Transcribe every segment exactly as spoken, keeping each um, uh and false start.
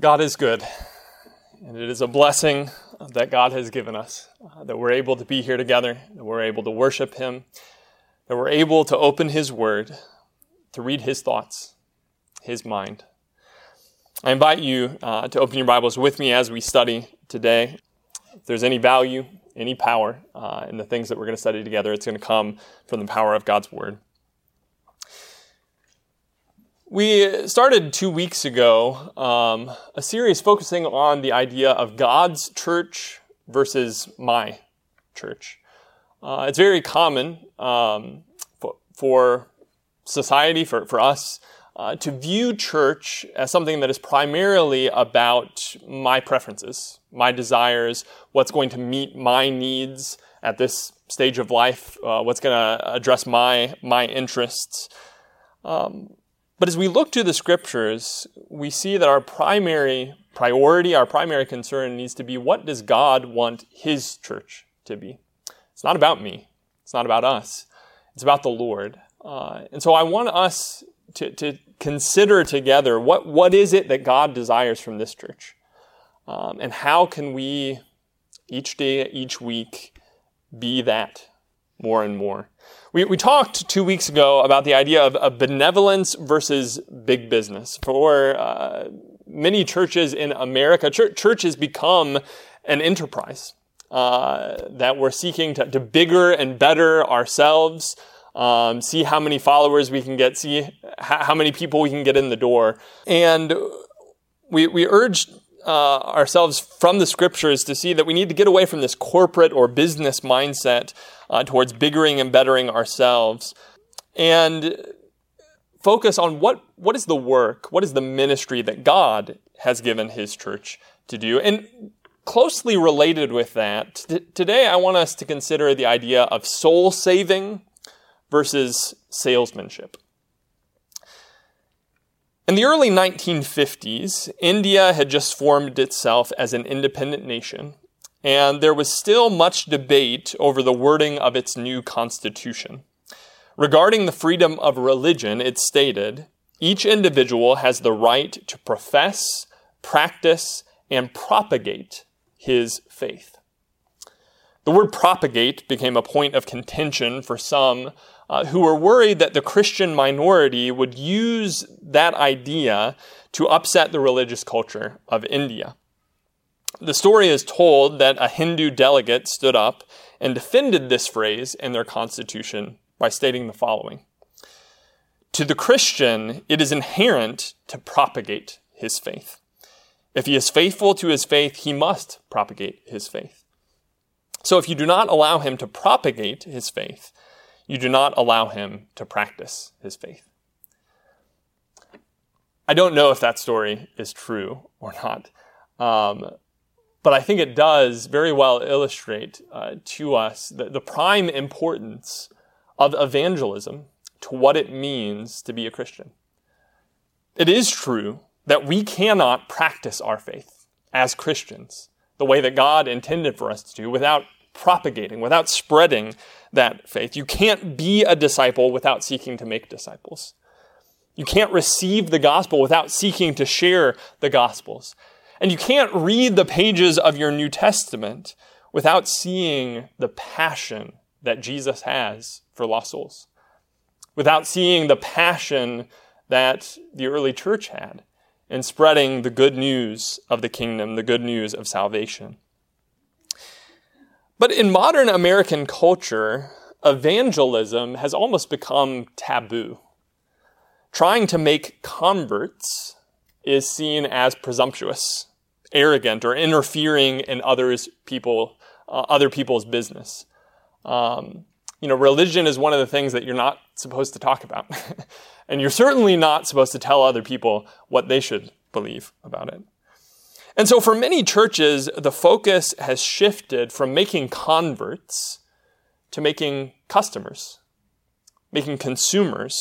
God is good, and it is a blessing that God has given us, uh, that we're able to be here together, that we're able to worship Him, that we're able to open His Word, to read His thoughts, His mind. I invite you uh, to open your Bibles with me as we study today. If there's any value, any power uh, in the things that we're going to study together, it's going to come from the power of God's Word. We started two weeks ago um, a series focusing on the idea of God's church versus my church. Uh, it's very common um, for, for society, for, for us, uh, to view church as something that is primarily about my preferences, my desires, what's going to meet my needs at this stage of life, uh, what's going to address my, my interests. Um, But as we look to the Scriptures, we see that our primary priority, our primary concern needs to be, what does God want His church to be? It's not about me. It's not about us. It's about the Lord. Uh, and so I want us to, to consider together, what, what is it that God desires from this church? Um, and how can we, each day, each week, be that more and more? We we talked two weeks ago about the idea of, of benevolence versus big business. For uh, many churches in America, church, church has become an enterprise uh, that we're seeking to, to bigger and better ourselves, um, see how many followers we can get, see how, how many people we can get in the door. And we we urged Uh, ourselves from the Scriptures to see that we need to get away from this corporate or business mindset uh, towards biggering and bettering ourselves, and focus on what what is the work, what is the ministry that God has given His church to do. And closely related with that, t- today I want us to consider the idea of soul saving versus salesmanship. In the early nineteen fifties, India had just formed itself as an independent nation, and there was still much debate over the wording of its new constitution. Regarding the freedom of religion, it stated, "Each individual has the right to profess, practice, and propagate his faith." The word propagate became a point of contention for some Uh, who were worried that the Christian minority would use that idea to upset the religious culture of India. The story is told that a Hindu delegate stood up and defended this phrase in their constitution by stating the following: "To the Christian, it is inherent to propagate his faith. If he is faithful to his faith, he must propagate his faith. So if you do not allow him to propagate his faith, you do not allow him to practice his faith." I don't know if that story is true or not, um, but I think it does very well illustrate uh, to us the, the prime importance of evangelism to what it means to be a Christian. It is true that we cannot practice our faith as Christians the way that God intended for us to do without propagating, without spreading that faith. You can't be a disciple without seeking to make disciples. You can't receive the gospel without seeking to share the gospels. And you can't read the pages of your New Testament without seeing the passion that Jesus has for lost souls, without seeing the passion that the early church had in spreading the good news of the kingdom, the good news of salvation. But in modern American culture, evangelism has almost become taboo. Trying to make converts is seen as presumptuous, arrogant, or interfering in others' people, uh, other people's business. Um, you know, religion is one of the things that you're not supposed to talk about. And you're certainly not supposed to tell other people what they should believe about it. And so for many churches, the focus has shifted from making converts to making customers, making consumers.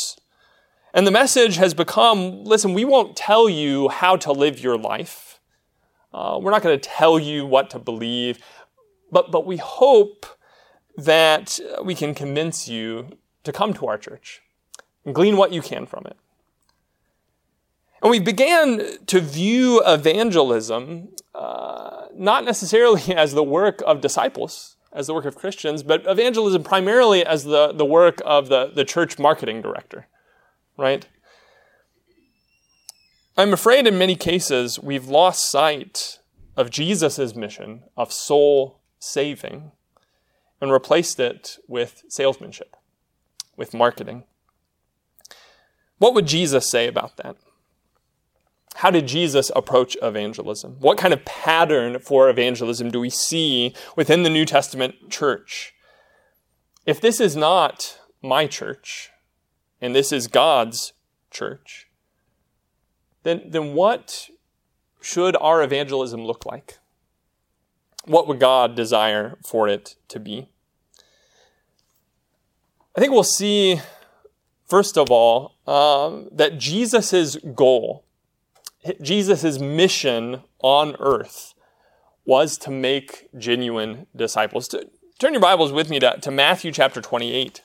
And the message has become, listen, we won't tell you how to live your life. Uh, we're not going to tell you what to believe. But, but we hope that we can convince you to come to our church and glean what you can from it. And we began to view evangelism uh, not necessarily as the work of disciples, as the work of Christians, but evangelism primarily as the, the work of the, the church marketing director, right? I'm afraid in many cases we've lost sight of Jesus' mission of soul saving and replaced it with salesmanship, with marketing. What would Jesus say about that? How did Jesus approach evangelism? What kind of pattern for evangelism do we see within the New Testament church? If this is not my church, and this is God's church, then, then what should our evangelism look like? What would God desire for it to be? I think we'll see, first of all, um, that Jesus' goal, Jesus' mission on earth was to make genuine disciples. To, turn your Bibles with me to, to Matthew chapter twenty-eight.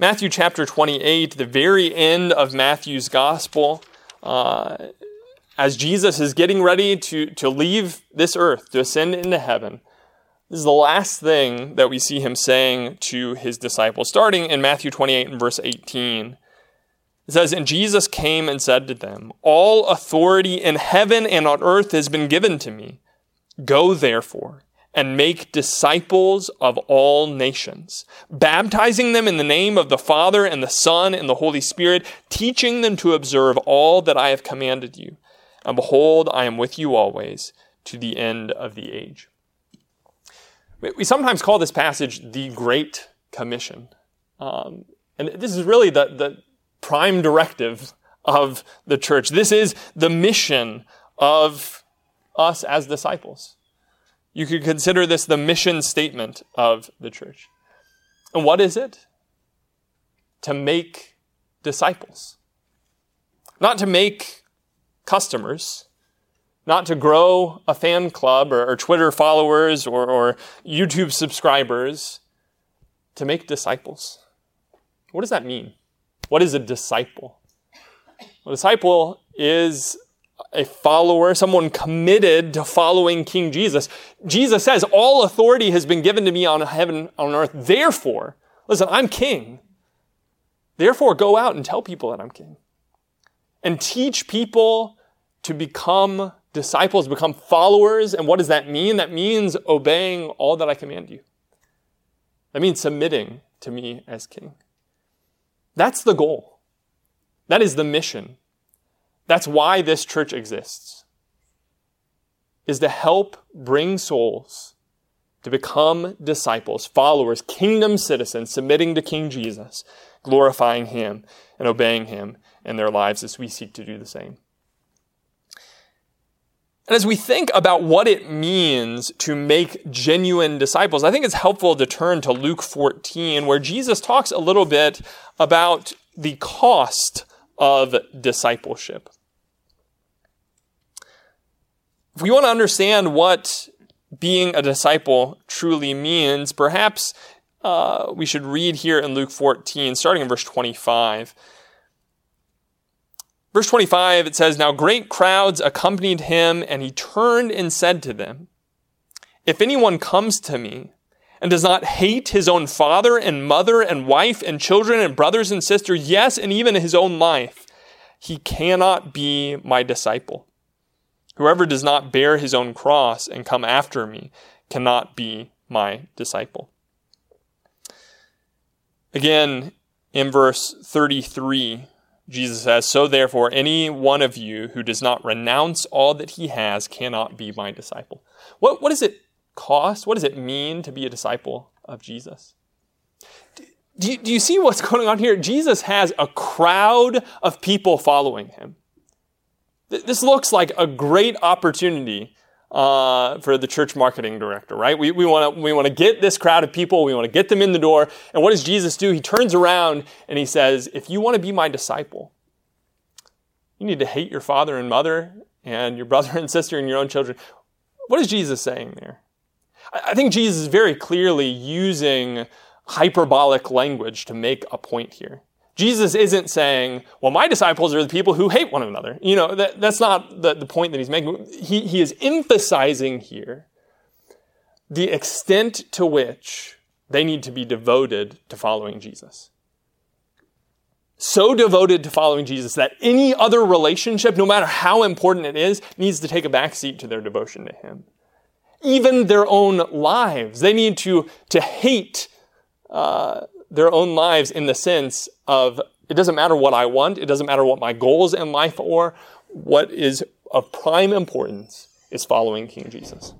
Matthew chapter twenty-eight, the very end of Matthew's gospel, uh, as Jesus is getting ready to, to leave this earth, to ascend into heaven. This is the last thing that we see him saying to his disciples, starting in Matthew twenty-eight and verse eighteen. It says, "And Jesus came and said to them, 'All authority in heaven and on earth has been given to me. Go, therefore, and make disciples of all nations, baptizing them in the name of the Father and the Son and the Holy Spirit, teaching them to observe all that I have commanded you. And behold, I am with you always, to the end of the age.'" We sometimes call this passage the Great Commission. Um, and this is really the... the prime directive of the church. This is the mission of us as disciples. You could consider this the mission statement of the church. And what is it? To make disciples. Not to make customers, not to grow a fan club or, or Twitter followers or, or YouTube subscribers, to make disciples. What does that mean? What is a disciple? A disciple is a follower, someone committed to following King Jesus. Jesus says, "All authority has been given to me on heaven, on earth. Therefore," listen, I'm king. Therefore, go out and tell people that I'm king. And teach people to become disciples, become followers. And what does that mean? That means obeying all that I command you. That means submitting to me as king. That's the goal. That is the mission. That's why this church exists, is to help bring souls to become disciples, followers, kingdom citizens, submitting to King Jesus, glorifying him and obeying him in their lives as we seek to do the same. And as we think about what it means to make genuine disciples, I think it's helpful to turn to Luke fourteen, where Jesus talks a little bit about the cost of discipleship. If we want to understand what being a disciple truly means, perhaps uh, we should read here in Luke fourteen, starting in verse twenty-five. Verse twenty-five, it says, "Now great crowds accompanied him, and he turned and said to them, 'If anyone comes to me and does not hate his own father and mother and wife and children and brothers and sisters, yes, and even his own life, he cannot be my disciple. Whoever does not bear his own cross and come after me cannot be my disciple.'" Again, in verse thirty-three, Jesus says, "So therefore, any one of you who does not renounce all that he has cannot be my disciple." What, what does it cost? What does it mean to be a disciple of Jesus? Do, do, you, do you see what's going on here? Jesus has a crowd of people following him. This looks like a great opportunity uh, for the church marketing director, right? We, we want to we want to get this crowd of people. We want to get them in the door. And what does Jesus do? He turns around and he says, "If you want to be my disciple, you need to hate your father and mother and your brother and sister and your own children." What is Jesus saying there? I think Jesus is very clearly using hyperbolic language to make a point here. Jesus isn't saying, well, my disciples are the people who hate one another. You know, that, that's not the, the point that he's making. He, he is emphasizing here the extent to which they need to be devoted to following Jesus. So devoted to following Jesus that any other relationship, no matter how important it is, needs to take a backseat to their devotion to him. Even their own lives. They need to, to hate uh, their own lives in the sense of, it doesn't matter what I want, it doesn't matter what my goals in life are, what is of prime importance is following King Jesus.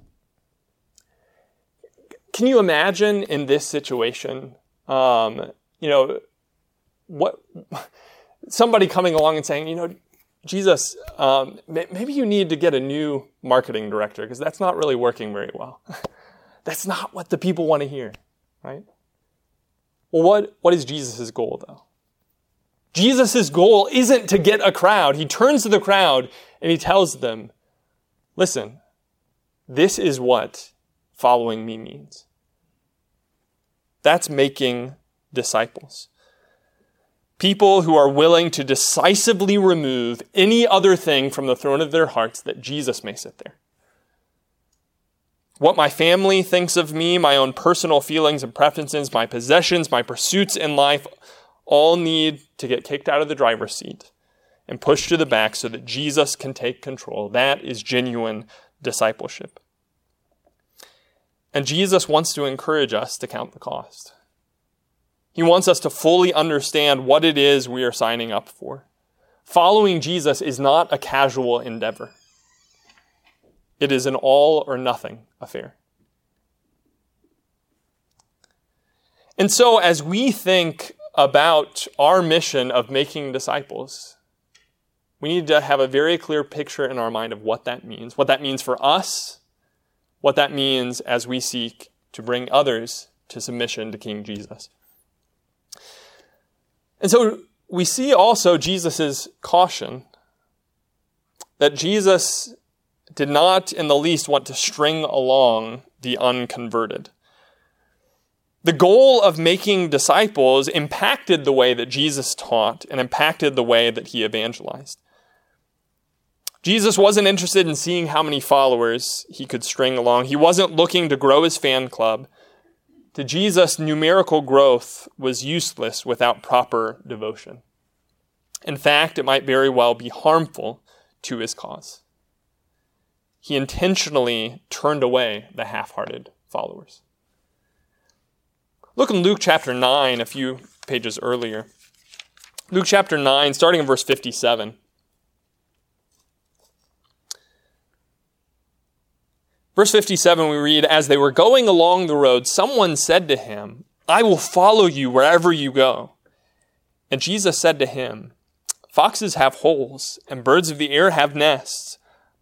Can you imagine in this situation, um, you know, what somebody coming along and saying, you know, Jesus, um, maybe you need to get a new marketing director because that's not really working very well. That's not what the people want to hear, right? Well, what, what is Jesus' goal, though? Jesus' goal isn't to get a crowd. He turns to the crowd and he tells them, listen, this is what following me means. That's making disciples. People who are willing to decisively remove any other thing from the throne of their hearts that Jesus may sit there. What my family thinks of me, my own personal feelings and preferences, my possessions, my pursuits in life, all need to get kicked out of the driver's seat and pushed to the back so that Jesus can take control. That is genuine discipleship. And Jesus wants to encourage us to count the cost. He wants us to fully understand what it is we are signing up for. Following Jesus is not a casual endeavor. It is an all or nothing affair. And so as we think about our mission of making disciples, we need to have a very clear picture in our mind of what that means, what that means for us, what that means as we seek to bring others to submission to King Jesus. And so we see also Jesus' caution that Jesus did not in the least want to string along the unconverted. The goal of making disciples impacted the way that Jesus taught and impacted the way that he evangelized. Jesus wasn't interested in seeing how many followers he could string along. He wasn't looking to grow his fan club. To Jesus, numerical growth was useless without proper devotion. In fact, it might very well be harmful to his cause. He intentionally turned away the half-hearted followers. Look in Luke chapter nine, a few pages earlier. Luke chapter nine, starting in verse fifty-seven. Verse fifty-seven, we read, as they were going along the road, someone said to him, I will follow you wherever you go. And Jesus said to him, foxes have holes, and birds of the air have nests,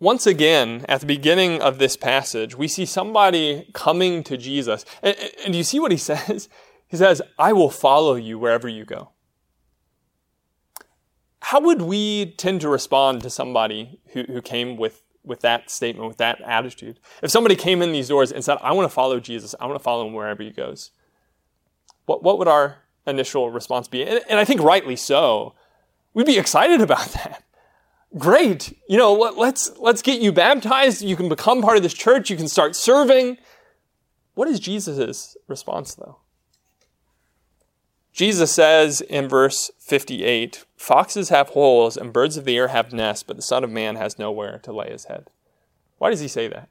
Once again, at the beginning of this passage, we see somebody coming to Jesus. And, and you see what he says? He says, I will follow you wherever you go. How would we tend to respond to somebody who, who came with with that statement, with that attitude? If somebody came in these doors and said, I want to follow Jesus, I want to follow him wherever he goes, what what would our initial response be? And, and I think rightly so. We'd be excited about that. Great. You know, let, let's, let's get you baptized. You can become part of this church. You can start serving. What is Jesus' response, though? Jesus says in verse fifty-eight, foxes have holes and birds of the air have nests, but the Son of Man has nowhere to lay his head. Why does he say that?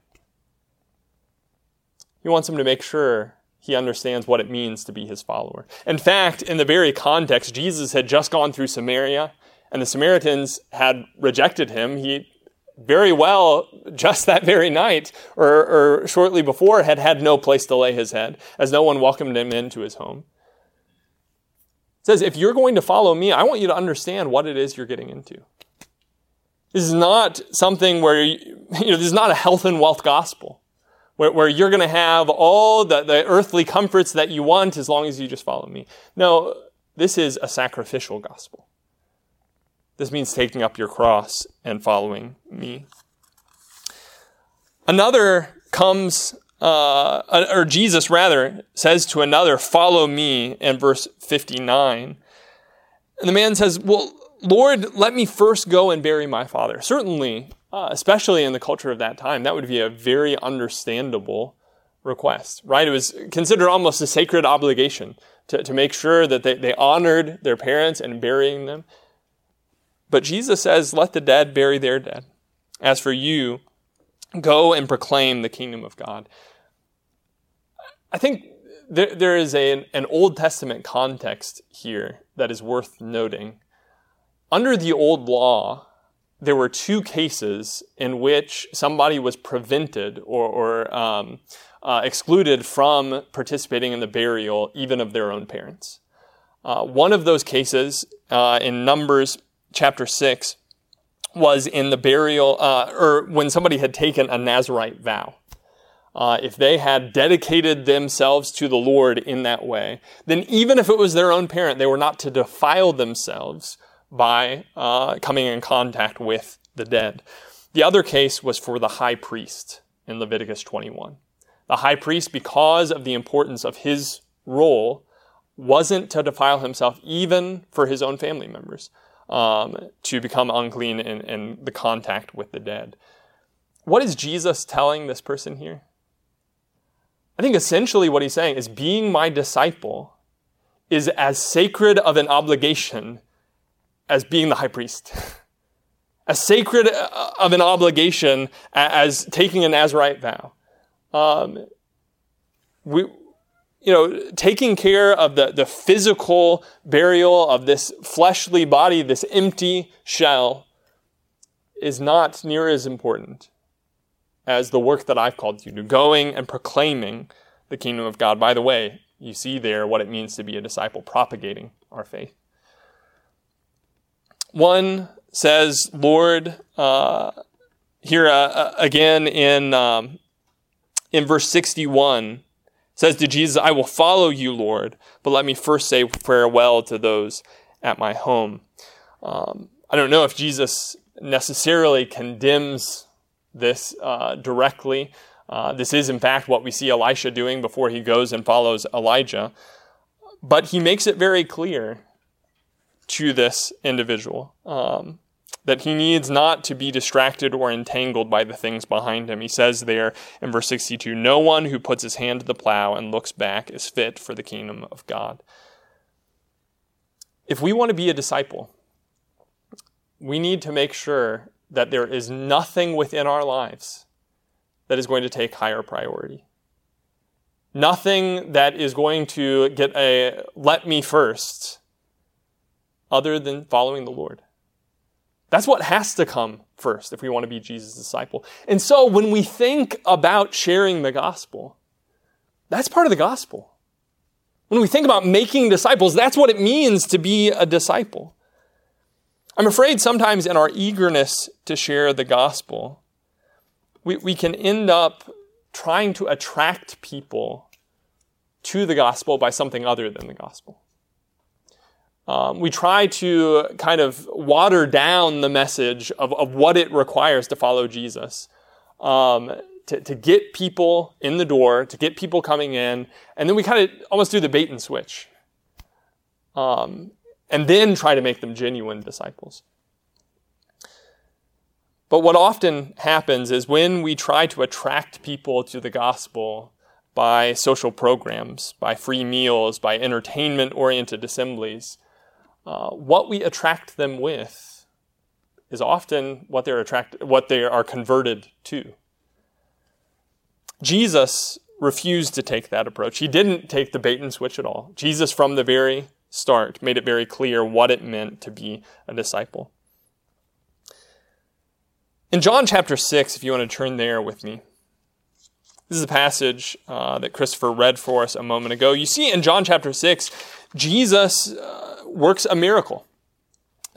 He wants him to make sure he understands what it means to be his follower. In fact, in the very context, Jesus had just gone through Samaria and the Samaritans had rejected him. He very well, just that very night or, or shortly before, had had no place to lay his head as no one welcomed him into his home. says, if you're going to follow me, I want you to understand what it is you're getting into. This is not something where, you, you know, this is not a health and wealth gospel, where, where you're going to have all the, the earthly comforts that you want as long as you just follow me. No, this is a sacrificial gospel. This means taking up your cross and following me. Another comes, uh, or Jesus rather, says to another, follow me, in verse fifty-nine. And the man says, well, Lord, let me first go and bury my father. Certainly, uh, especially in the culture of that time, that would be a very understandable request, right? It was considered almost a sacred obligation to, to make sure that they, they honored their parents and burying them. But Jesus says, let the dead bury their dead. As for you, go and proclaim the kingdom of God. I think there, there is a, an Old Testament context here that is worth noting. Under the old law, there were two cases in which somebody was prevented or, or um, uh, excluded from participating in the burial, even of their own parents. Uh, one of those cases uh, in Numbers chapter six was in the burial, uh, or when somebody had taken a Nazirite vow. Uh, if they had dedicated themselves to the Lord in that way, then even if it was their own parent, they were not to defile themselves by uh, coming in contact with the dead. The other case was for the high priest in Leviticus twenty-one. The high priest, because of the importance of his role, wasn't to defile himself even for his own family members. Um, to become unclean in, in the contact with the dead. What is Jesus telling this person here? I think essentially what he's saying is being my disciple is as sacred of an obligation as being the high priest. As sacred of an obligation as taking a Nazirite vow. Um, we... You know, taking care of the, the physical burial of this fleshly body, this empty shell, is not near as important as the work that I've called you to, going and proclaiming the kingdom of God. By the way, you see there what it means to be a disciple, propagating our faith. One says, Lord, uh, here uh, again in, um, in verse sixty-one, says to Jesus, I will follow you, Lord, but let me first say farewell to those at my home. Um, I don't know if Jesus necessarily condemns this uh, directly. Uh, this is, in fact, what we see Elisha doing before he goes and follows Elijah. But he makes it very clear to this individual um, that he needs not to be distracted or entangled by the things behind him. He says there in verse sixty-two, no one who puts his hand to the plow and looks back is fit for the kingdom of God. If we want to be a disciple, we need to make sure that there is nothing within our lives that is going to take higher priority. Nothing that is going to get a let me first other than following the Lord. That's what has to come first if we want to be Jesus' disciple. And so when we think about sharing the gospel, that's part of the gospel. When we think about making disciples, that's what it means to be a disciple. I'm afraid sometimes in our eagerness to share the gospel, we, we can end up trying to attract people to the gospel by something other than the gospel. Um, we try to kind of water down the message of, of what it requires to follow Jesus, um, to, to get people in the door, to get people coming in, and then we kind of almost do the bait and switch, um, and then try to make them genuine disciples. But what often happens is when we try to attract people to the gospel by social programs, by free meals, by entertainment-oriented assemblies, Uh, what we attract them with is often what they're attracted, what they are converted to. Jesus refused to take that approach. He didn't take the bait and switch at all. Jesus, from the very start, made it very clear what it meant to be a disciple. In John chapter six, if you want to turn there with me, this is a passage uh, that Christopher read for us a moment ago. You see in John chapter six, Jesus... Uh, works a miracle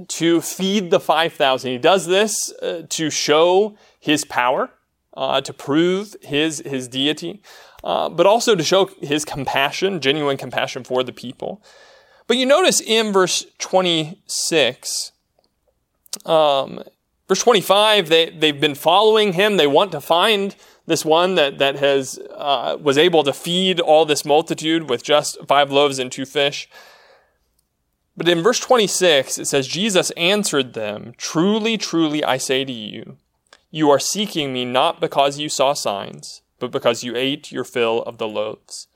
to feed the five thousand. He does this uh, to show his power, uh, to prove his, his deity, uh, but also to show his compassion, genuine compassion for the people. But you notice in verse twenty-six, um, verse twenty-five, they, they've been following him. They want to find this one that, that has uh, was able to feed all this multitude with just five loaves and two fish. But in verse twenty-six, it says, Jesus answered them, "Truly, truly, I say to you, you are seeking me not because you saw signs, but because you ate your fill of the loaves.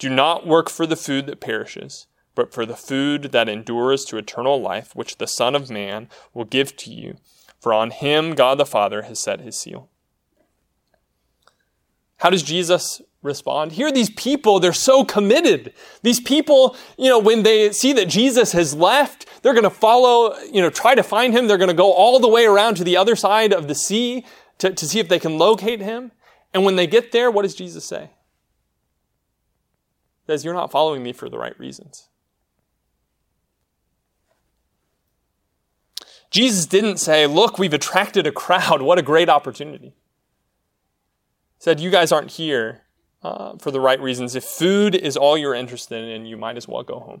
Do not work for the food that perishes, but for the food that endures to eternal life, which the Son of Man will give to you. For on him God the Father has set his seal." How does Jesus respond? Here these people, they're so committed. These people, you know, when they see that Jesus has left, they're going to follow, you know, try to find him. They're going to go all the way around to the other side of the sea to, to see if they can locate him. And when they get there, what does Jesus say? He says, "You're not following me for the right reasons." Jesus didn't say, "Look, we've attracted a crowd. What a great opportunity." He said, "You guys aren't here uh, for the right reasons. If food is all you're interested in, you might as well go home."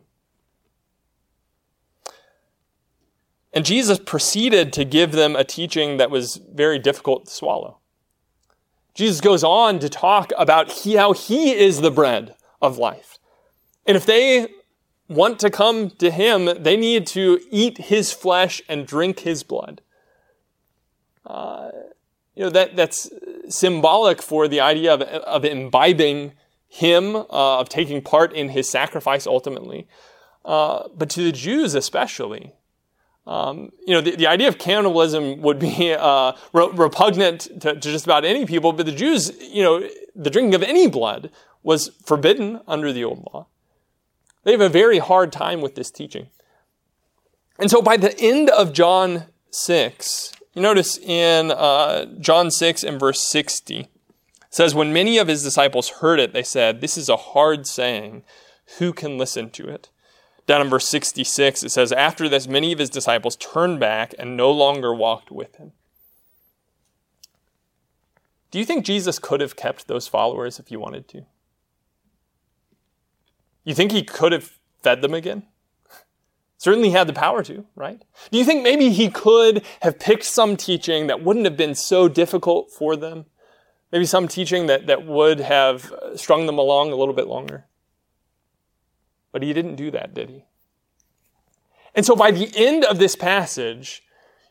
And Jesus proceeded to give them a teaching that was very difficult to swallow. Jesus goes on to talk about he, how he is the bread of life. And if they want to come to him, they need to eat his flesh and drink his blood. Uh, you know, that that's symbolic for the idea of, of imbibing him, uh, of taking part in his sacrifice ultimately. Uh, but to the Jews especially, um, you know, the, the idea of cannibalism would be uh, re- repugnant to, to just about any people, but the Jews, you know, the drinking of any blood was forbidden under the old law. They have a very hard time with this teaching. And so by the end of John six, you notice in uh, John six and verse sixty, it says, "When many of his disciples heard it, they said, 'This is a hard saying. Who can listen to it?'" Down in verse sixty-six, it says, "After this, many of his disciples turned back and no longer walked with him." Do you think Jesus could have kept those followers if he wanted to? You think he could have fed them again? Certainly had the power to, right? Do you think maybe he could have picked some teaching that wouldn't have been so difficult for them? Maybe some teaching that, that would have strung them along a little bit longer. But he didn't do that, did he? And so by the end of this passage,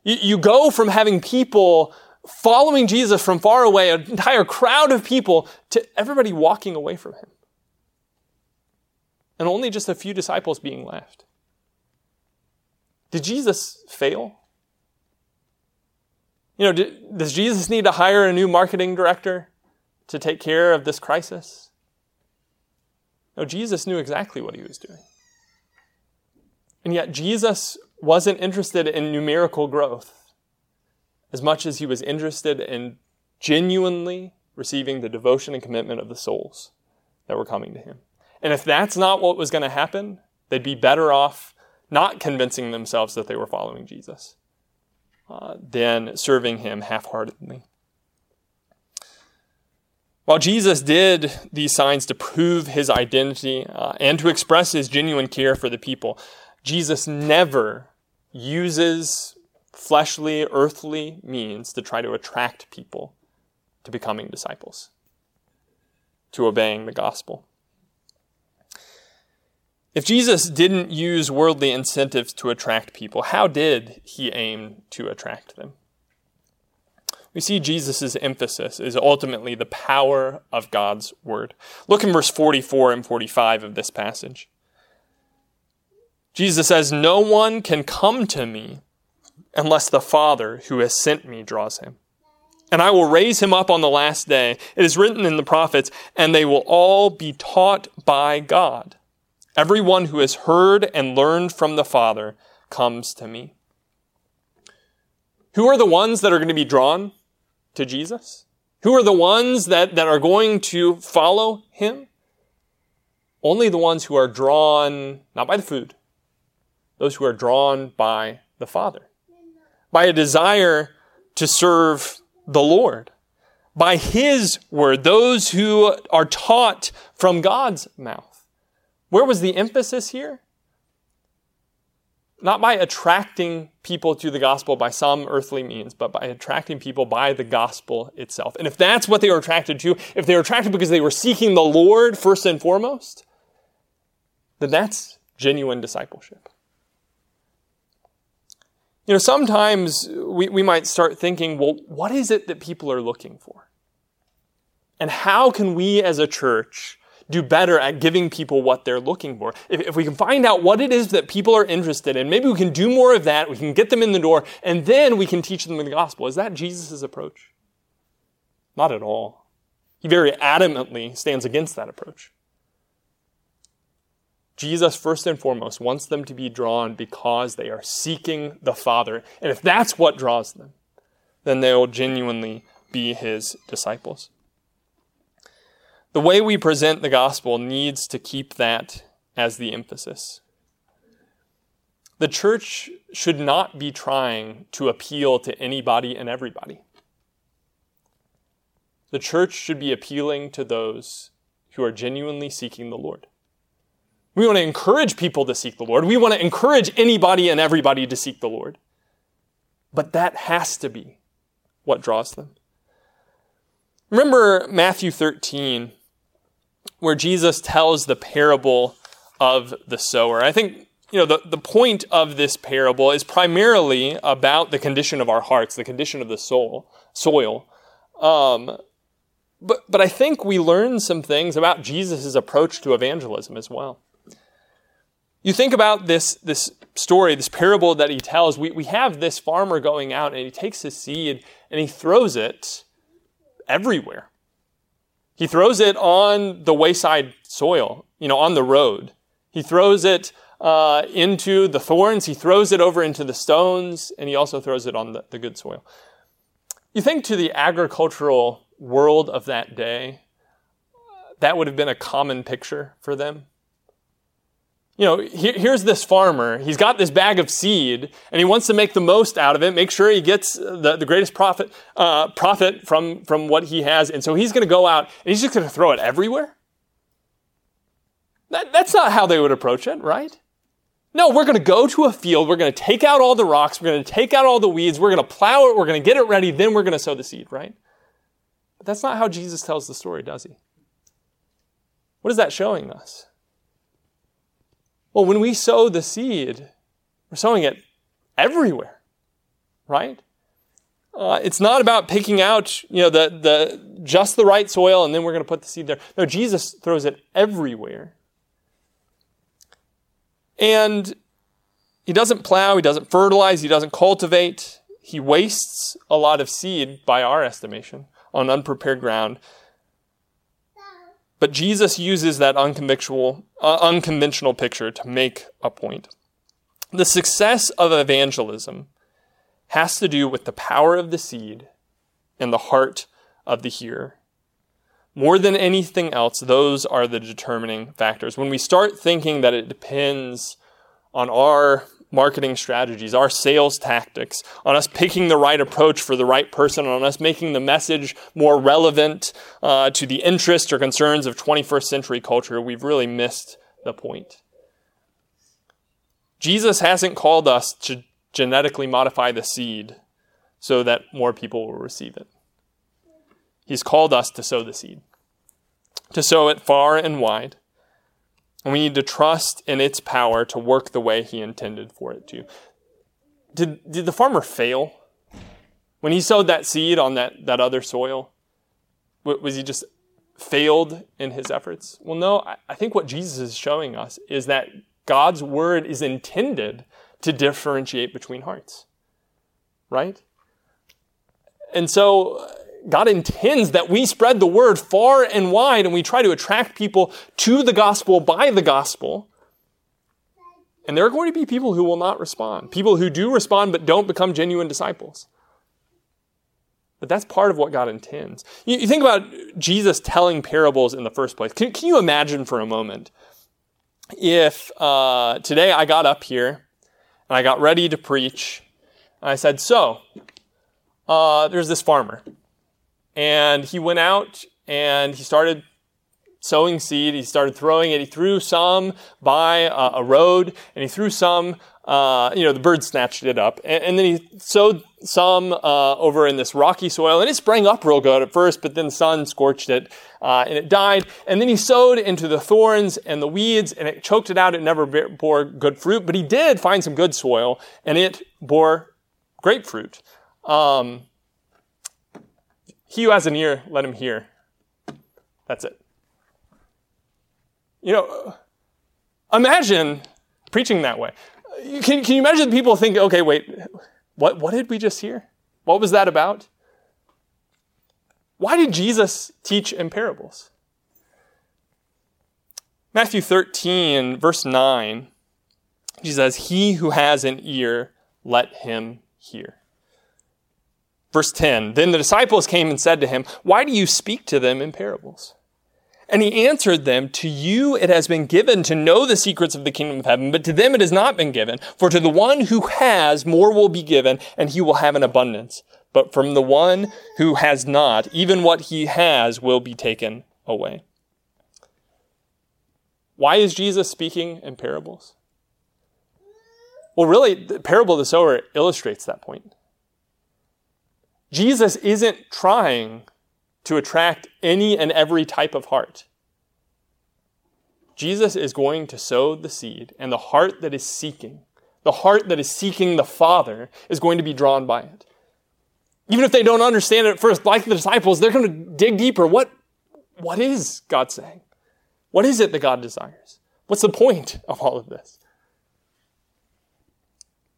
you, you go from having people following Jesus from far away, an entire crowd of people, to everybody walking away from him. And only just a few disciples being left. Did Jesus fail? You know, did, does Jesus need to hire a new marketing director to take care of this crisis? No, Jesus knew exactly what he was doing. And yet Jesus wasn't interested in numerical growth as much as he was interested in genuinely receiving the devotion and commitment of the souls that were coming to him. And if that's not what was going to happen, they'd be better off not convincing themselves that they were following Jesus uh, than serving him half-heartedly. While Jesus did these signs to prove his identity uh, and to express his genuine care for the people, Jesus never uses fleshly, earthly means to try to attract people to becoming disciples, to obeying the gospel. If Jesus didn't use worldly incentives to attract people, how did he aim to attract them? We see Jesus' emphasis is ultimately the power of God's word. Look in verse forty-four and forty-five of this passage. Jesus says, "No one can come to me unless the Father who has sent me draws him. And I will raise him up on the last day. It is written in the prophets, and they will all be taught by God. Everyone who has heard and learned from the Father comes to me." Who are the ones that are going to be drawn to Jesus? Who are the ones that, that are going to follow him? Only the ones who are drawn, not by the food, those who are drawn by the Father, by a desire to serve the Lord, by His word, those who are taught from God's mouth. Where was the emphasis here? Not by attracting people to the gospel by some earthly means, but by attracting people by the gospel itself. And if that's what they were attracted to, if they were attracted because they were seeking the Lord first and foremost, then that's genuine discipleship. You know, sometimes we, we might start thinking, well, what is it that people are looking for? And how can we as a church do better at giving people what they're looking for? If, if we can find out what it is that people are interested in, maybe we can do more of that, we can get them in the door, and then we can teach them the gospel. Is that Jesus' approach? Not at all. He very adamantly stands against that approach. Jesus, first and foremost, wants them to be drawn because they are seeking the Father. And if that's what draws them, then they will genuinely be His disciples. The way we present the gospel needs to keep that as the emphasis. The church should not be trying to appeal to anybody and everybody. The church should be appealing to those who are genuinely seeking the Lord. We want to encourage people to seek the Lord. We want to encourage anybody and everybody to seek the Lord. But that has to be what draws them. Remember Matthew thirteen, where Jesus tells the parable of the sower. I think, you know, the, the point of this parable is primarily about the condition of our hearts, the condition of the soul, soil. Um, but, but I think we learn some things about Jesus' approach to evangelism as well. You think about this, this story, this parable that he tells. We, we have this farmer going out and he takes his seed and he throws it everywhere. He throws it on the wayside soil, you know, on the road. He throws it uh, into the thorns. He throws it over into the stones. And he also throws it on the, the good soil. You think to the agricultural world of that day, that would have been a common picture for them. You know, here, here's this farmer. He's got this bag of seed, and he wants to make the most out of it, make sure he gets the, the greatest profit uh, profit from, from what he has. And so he's going to go out, and he's just going to throw it everywhere? That, that's not how they would approach it, right? No, we're going to go to a field. We're going to take out all the rocks. We're going to take out all the weeds. We're going to plow it. We're going to get it ready. Then we're going to sow the seed, right? But that's not how Jesus tells the story, does he? What is that showing us? Well, when we sow the seed, we're sowing it everywhere, right? Uh, it's not about picking out, you know, the the just the right soil and then we're going to put the seed there. No, Jesus throws it everywhere. And he doesn't plow, he doesn't fertilize, he doesn't cultivate. He wastes a lot of seed, by our estimation, on unprepared ground. But Jesus uses that unconventional, uh, unconventional picture to make a point. The success of evangelism has to do with the power of the seed and the heart of the hearer. More than anything else, those are the determining factors. When we start thinking that it depends on our marketing strategies, our sales tactics, on us picking the right approach for the right person, on us making the message more relevant uh, to the interests or concerns of twenty-first century culture, we've really missed the point. Jesus hasn't called us to genetically modify the seed so that more people will receive it. He's called us to sow the seed, to sow it far and wide. And we need to trust in its power to work the way he intended for it to. Did, did the farmer fail when he sowed that seed on that, that other soil? Was he just failed in his efforts? Well, no, I, I think what Jesus is showing us is that God's word is intended to differentiate between hearts, right? And so God intends that we spread the word far and wide and we try to attract people to the gospel by the gospel. And there are going to be people who will not respond. People who do respond but don't become genuine disciples. But that's part of what God intends. You, you think about Jesus telling parables in the first place. Can, can you imagine for a moment if uh, today I got up here and I got ready to preach. And I said, so, uh, there's this farmer. And he went out and he started sowing seed. He started throwing it. He threw some by uh, a road, and he threw some, uh, you know, the bird snatched it up. And, and then he sowed some uh, over in this rocky soil, and it sprang up real good at first, but then the sun scorched it, uh, and it died. And then he sowed into the thorns and the weeds, and it choked it out. It never bore good fruit, but he did find some good soil, and it bore grapefruit. Um, he who has an ear, let him hear. That's it. You know, imagine preaching that way. Can, can you imagine people think, okay, wait, what, what did we just hear? What was that about? Why did Jesus teach in parables? Matthew thirteen, verse nine, Jesus says, he who has an ear, let him hear. Verse ten, then the disciples came and said to him, why do you speak to them in parables? And he answered them, to you it has been given to know the secrets of the kingdom of heaven, but to them it has not been given. For to the one who has, more will be given, and he will have an abundance. But from the one who has not, even what he has will be taken away. Why is Jesus speaking in parables? Well, really, the parable of the sower illustrates that point. Jesus isn't trying to attract any and every type of heart. Jesus is going to sow the seed, and the heart that is seeking, the heart that is seeking the Father, is going to be drawn by it. Even if they don't understand it at first, like the disciples, they're going to dig deeper. What, what is God saying? What is it that God desires? What's the point of all of this?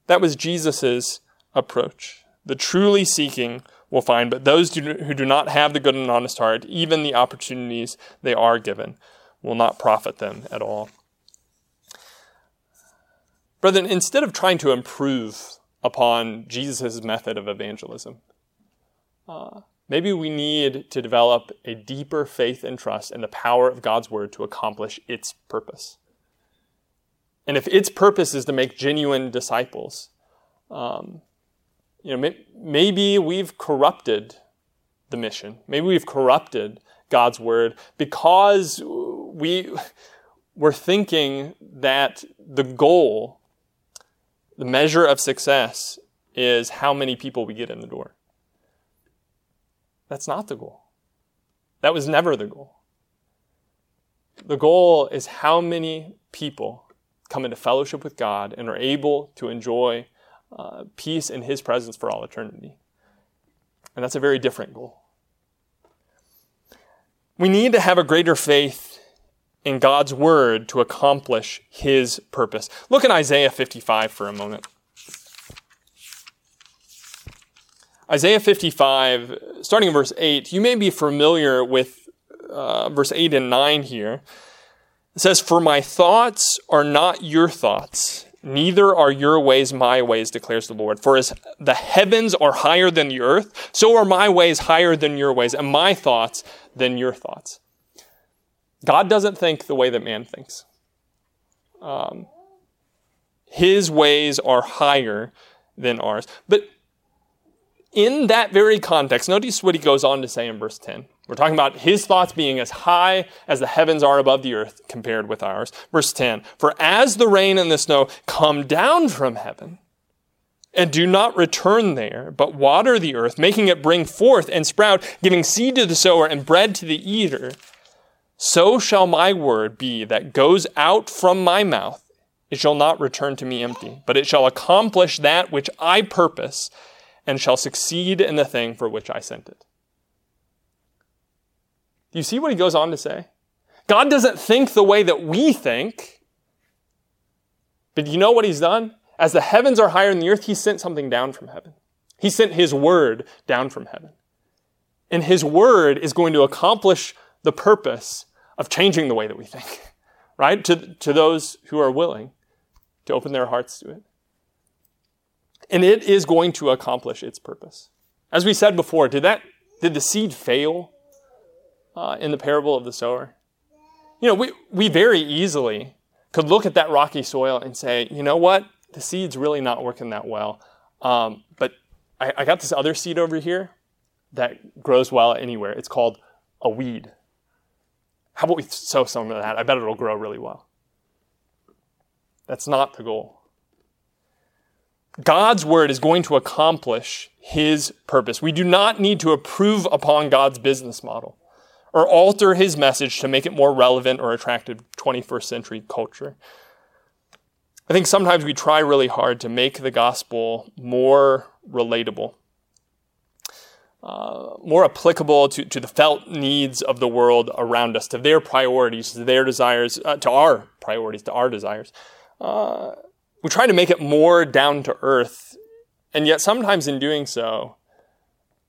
That was Jesus' approach. The truly seeking will find, but those who do not have the good and honest heart, even the opportunities they are given, will not profit them at all. Brethren, instead of trying to improve upon Jesus' method of evangelism, uh, maybe we need to develop a deeper faith and trust in the power of God's word to accomplish its purpose. And if its purpose is to make genuine disciples, um, You know, maybe we've corrupted the mission. Maybe we've corrupted God's word because we were thinking that the goal, the measure of success, is how many people we get in the door. That's not the goal. That was never the goal. The goal is how many people come into fellowship with God and are able to enjoy Uh, peace in his presence for all eternity. And that's a very different goal. We need to have a greater faith in God's word to accomplish his purpose. Look at Isaiah fifty-five for a moment. Isaiah fifty-five, starting in verse eight, you may be familiar with uh, verse eight and nine here. It says, "For my thoughts are not your thoughts, neither are your ways my ways, declares the Lord. For as the heavens are higher than the earth, so are my ways higher than your ways, and my thoughts than your thoughts." God doesn't think the way that man thinks. Um, his ways are higher than ours. But in that very context, notice what he goes on to say in verse ten. We're talking about his thoughts being as high as the heavens are above the earth compared with ours. Verse ten, "For as the rain and the snow come down from heaven and do not return there, but water the earth, making it bring forth and sprout, giving seed to the sower and bread to the eater, so shall my word be that goes out from my mouth. It shall not return to me empty, but it shall accomplish that which I purpose and shall succeed in the thing for which I sent it." Do you see what he goes on to say? God doesn't think the way that we think. But you know what he's done? As the heavens are higher than the earth, he sent something down from heaven. He sent his word down from heaven. And his word is going to accomplish the purpose of changing the way that we think, right? To, to those who are willing to open their hearts to it. And it is going to accomplish its purpose. As we said before, did that, did the seed fail? Uh, in the parable of the sower. You know, we, we very easily could look at that rocky soil and say, you know what? the seed's really not working that well. Um, but I, I got this other seed over here that grows well anywhere. It's called a weed. How about we sow some of that? I bet it'll grow really well. That's not the goal. God's word is going to accomplish his purpose. We do not need to improve upon God's business model or alter his message to make it more relevant or attractive to twenty-first century culture. I think sometimes we try really hard to make the gospel more relatable, uh, more applicable to, to the felt needs of the world around us, to their priorities, to their desires, uh, to our priorities, to our desires. Uh, we try to make it more down to earth, and yet sometimes in doing so,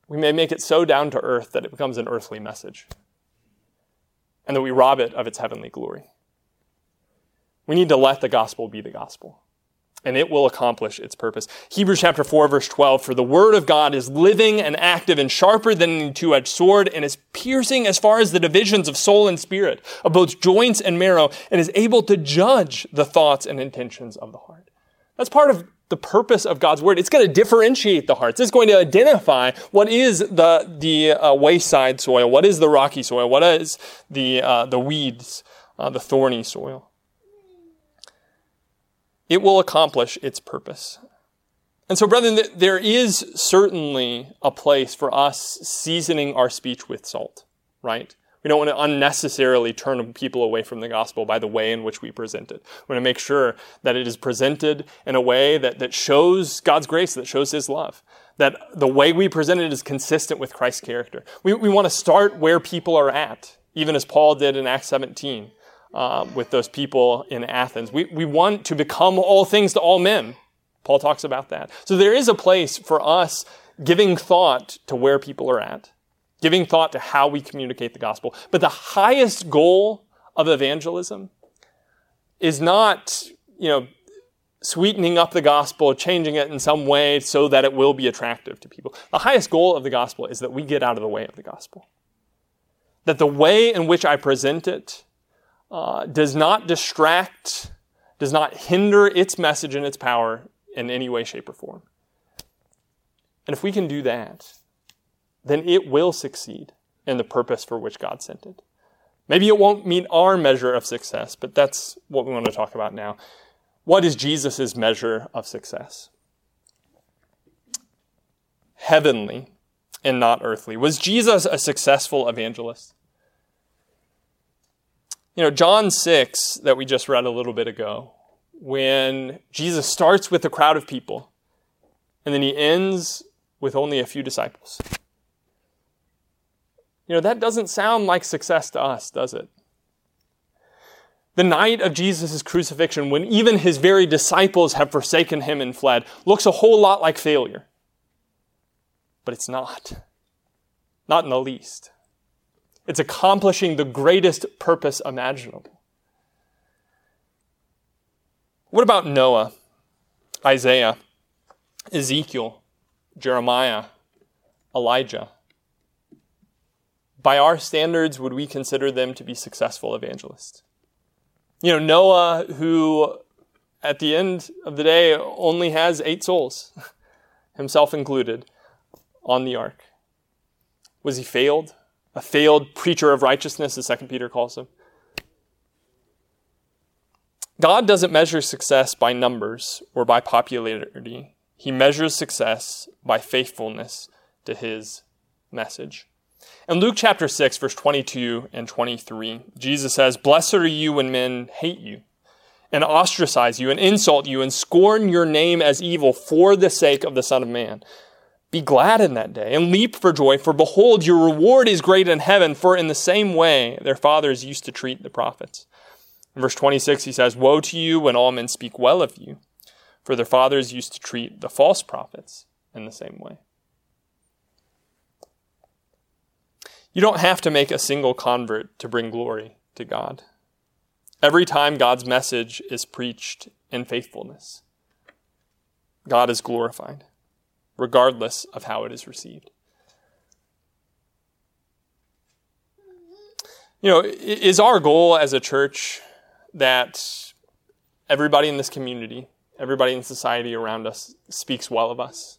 we may make it so down to earth that it becomes an earthly message, and that we rob it of its heavenly glory. We need to let the gospel be the gospel, and it will accomplish its purpose. Hebrews chapter four, verse twelve, for the word of God is living and active and sharper than any two-edged sword, and is piercing as far as the divisions of soul and spirit, of both joints and marrow, and is able to judge the thoughts and intentions of the heart. That's part of the purpose of God's word. It's going to differentiate the hearts. It's going to identify what is the, the uh, wayside soil, what is the rocky soil, what is the, uh, the weeds, uh, the thorny soil. It will accomplish its purpose. And so, brethren, there is certainly a place for us seasoning our speech with salt, right? We don't want to unnecessarily turn people away from the gospel by the way in which we present it. We want to make sure that it is presented in a way that, that shows God's grace, that shows his love, that the way we present it is consistent with Christ's character. We, we want to start where people are at, even as Paul did in Acts seventeen. Uh, with those people in Athens. We, we want to become all things to all men. Paul talks about that. So there is a place for us giving thought to where people are at, giving thought to how we communicate the gospel. But the highest goal of evangelism is not, you know, sweetening up the gospel, changing it in some way so that it will be attractive to people. The highest goal of the gospel is that we get out of the way of the gospel. That the way in which I present it Uh, does not distract, does not hinder its message and its power in any way, shape, or form. And if we can do that, then it will succeed in the purpose for which God sent it. Maybe it won't meet our measure of success, but that's what we want to talk about now. What is Jesus' measure of success? Heavenly and not earthly. Was Jesus a successful evangelist? You know, John six, that we just read a little bit ago, when Jesus starts with a crowd of people, and then he ends with only a few disciples. You know, that doesn't sound like success to us, does it? The night of Jesus' crucifixion, when even his very disciples have forsaken him and fled, looks a whole lot like failure. But it's not. Not in the least. It's accomplishing the greatest purpose imaginable. What about Noah, Isaiah, Ezekiel, Jeremiah, Elijah? By our standards, would we consider them to be successful evangelists? You know, Noah, who at the end of the day only has eight souls, himself included, on the ark. Was he failed? A failed preacher of righteousness, as Second Peter calls him. God doesn't measure success by numbers or by popularity. He measures success by faithfulness to his message. In Luke chapter six, verse twenty-two and twenty-three, Jesus says, "Blessed are you when men hate you, and ostracize you, and insult you, and scorn your name as evil for the sake of the Son of Man. Be glad in that day, and leap for joy, for behold, your reward is great in heaven, for in the same way their fathers used to treat the prophets." In verse twenty-six, he says, "Woe to you when all men speak well of you, for their fathers used to treat the false prophets in the same way." You don't have to make a single convert to bring glory to God. Every time God's message is preached in faithfulness, God is glorified, regardless of how it is received. You know, is our goal as a church that everybody in this community, Everybody in society around us speaks well of us.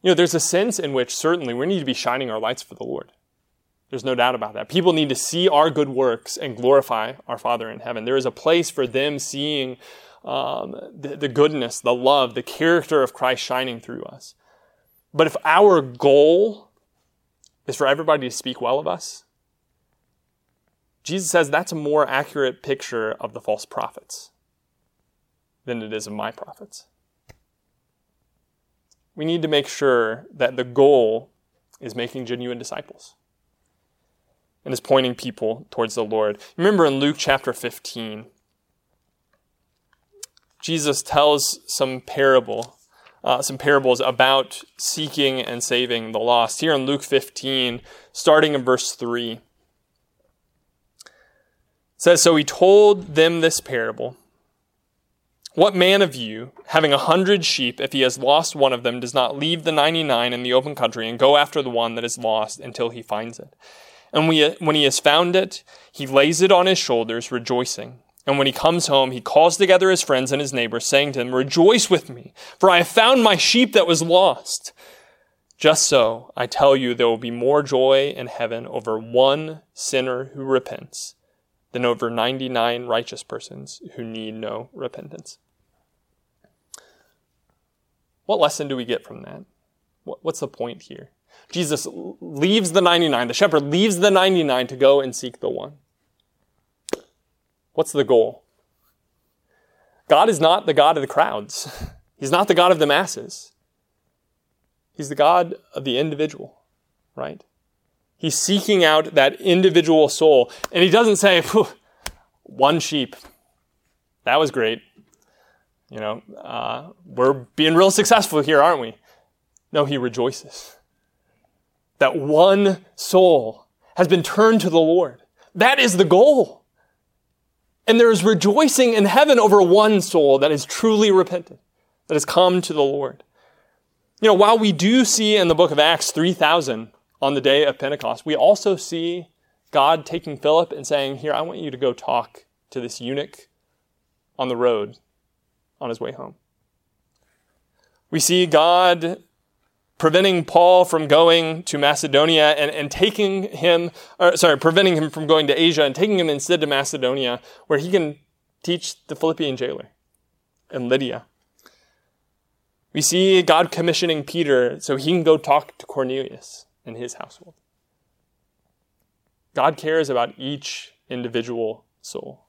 You know, there's a sense in which certainly we need to be shining our lights for the Lord. There's no doubt about that. People need to see our good works and glorify our Father in heaven. There is a place for them seeing um, the, the goodness, the love, the character of Christ shining through us. But if our goal is for everybody to speak well of us, Jesus says that's a more accurate picture of the false prophets than it is of my prophets. We need to make sure that the goal is making genuine disciples and is pointing people towards the Lord. Remember in Luke chapter fifteen, Jesus tells some parable, uh, some parables about seeking and saving the lost. Here in Luke fifteen, starting in verse three, it says, "So he told them this parable. What man of you, having a hundred sheep, if he has lost one of them, does not leave the ninety-nine in the open country and go after the one that is lost until he finds it? And we, when he has found it, he lays it on his shoulders, rejoicing. And when he comes home, he calls together his friends and his neighbors, saying to them, 'Rejoice with me, for I have found my sheep that was lost.' Just so, I tell you, there will be more joy in heaven over one sinner who repents than over ninety-nine righteous persons who need no repentance." What lesson do we get from that? What's the point here? Jesus leaves the ninety-nine. The shepherd leaves the ninety-nine to go and seek the one. What's the goal? God is not the God of the crowds. He's not the God of the masses. He's the God of the individual, right? He's seeking out that individual soul. And he doesn't say, one sheep. That was great. You know, uh, we're being real successful here, aren't we? No, he rejoices. That one soul has been turned to the Lord. That is the goal. And there is rejoicing in heaven over one soul that is truly repentant, that has come to the Lord. You know, while we do see in the book of Acts three thousand on the day of Pentecost, we also see God taking Philip and saying, "Here, I want you to go talk to this eunuch on the road on his way home." We see God preventing Paul from going to Macedonia and, and taking him, or sorry, preventing him from going to Asia and taking him instead to Macedonia, where he can teach the Philippian jailer and Lydia. We see God commissioning Peter so he can go talk to Cornelius and his household. God cares about each individual soul.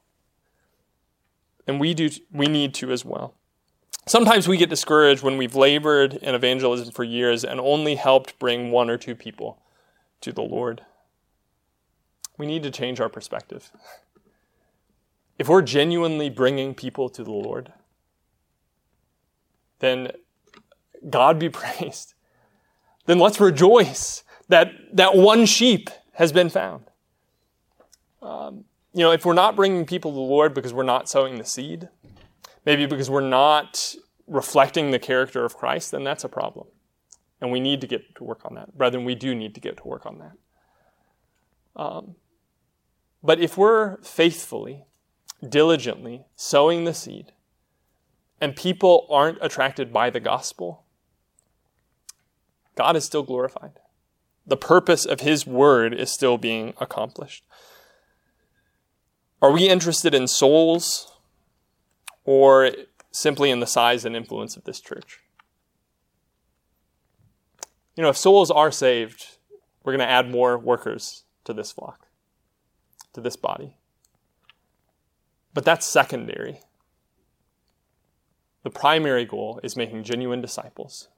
And we do. We need to as well. Sometimes we get discouraged when we've labored in evangelism for years and only helped bring one or two people to the Lord. We need to change our perspective. If we're genuinely bringing people to the Lord, then God be praised. Then let's rejoice that that one sheep has been found. Um, You know, if we're not bringing people to the Lord because we're not sowing the seed, maybe because we're not reflecting the character of Christ, then that's a problem. And we need to get to work on that. Brethren, we do need to get to work on that. Um, but if we're faithfully, diligently sowing the seed, and people aren't attracted by the gospel, God is still glorified. The purpose of his word is still being accomplished. Are we interested in souls or simply in the size and influence of this church? You know, if souls are saved, we're going to add more workers to this flock, to this body. But that's secondary. The primary goal is making genuine disciples,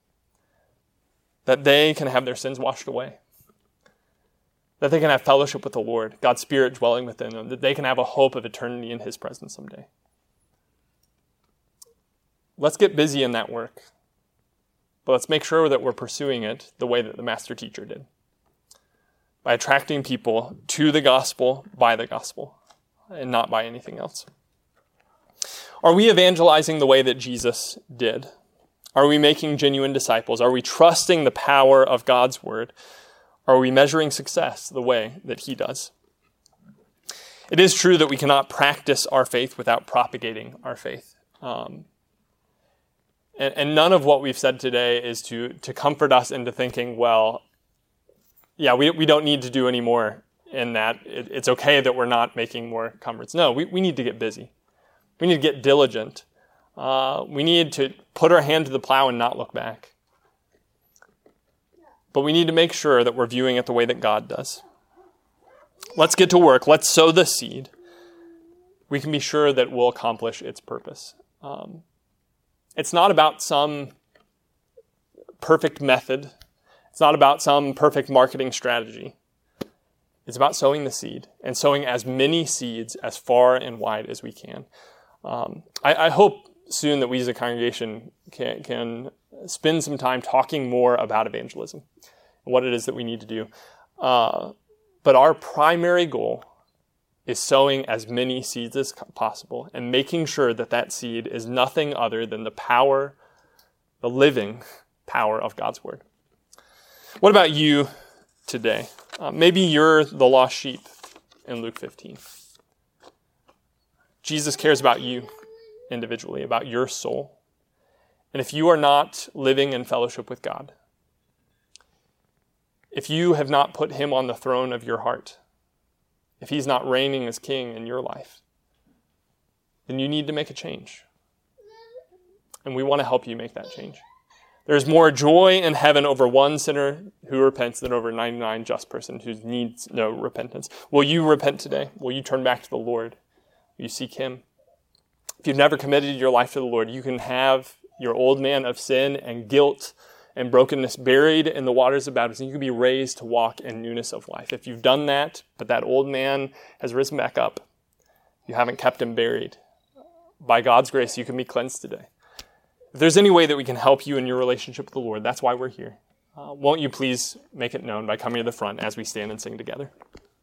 that they can have their sins washed away, that they can have fellowship with the Lord, God's Spirit dwelling within them, that they can have a hope of eternity in his presence someday. Let's get busy in that work, but let's make sure that we're pursuing it the way that the master teacher did, by attracting people to the gospel, by the gospel, and not by anything else. Are we evangelizing the way that Jesus did? Are we making genuine disciples? Are we trusting the power of God's word? Are we measuring success the way that he does? It is true that we cannot practice our faith without propagating our faith. Um, And, and none of what we've said today is to to comfort us into thinking, well, yeah, we we don't need to do any more in that. It, it's okay that we're not making more converts. No, we, we need to get busy. We need to get diligent. Uh, we need to put our hand to the plow and not look back. But we need to make sure that we're viewing it the way that God does. Let's get to work. Let's sow the seed. We can be sure that we'll accomplish its purpose. Um, it's not about some perfect method. It's not about some perfect marketing strategy. It's about sowing the seed and sowing as many seeds as far and wide as we can. Um, I, I hope soon that we as a congregation can, can spend some time talking more about evangelism and what it is that we need to do. Uh, but our primary goal is sowing as many seeds as possible and making sure that that seed is nothing other than the power, the living power of God's word. What about you today? Uh, maybe you're the lost sheep in Luke fifteen. Jesus cares about you individually, about your soul. And if you are not living in fellowship with God, if you have not put him on the throne of your heart, if he's not reigning as king in your life, then you need to make a change. And we want to help you make that change. There's more joy in heaven over one sinner who repents than over ninety-nine just person who needs no repentance. Will you repent today? Will you turn back to the Lord? Will you seek him? If you've never committed your life to the Lord, you can have your old man of sin and guilt and brokenness buried in the waters of baptism. You can be raised to walk in newness of life. If you've done that, but that old man has risen back up, you haven't kept him buried, by God's grace, you can be cleansed today. If there's any way that we can help you in your relationship with the Lord, that's why we're here. Uh, won't you please make it known by coming to the front as we stand and sing together?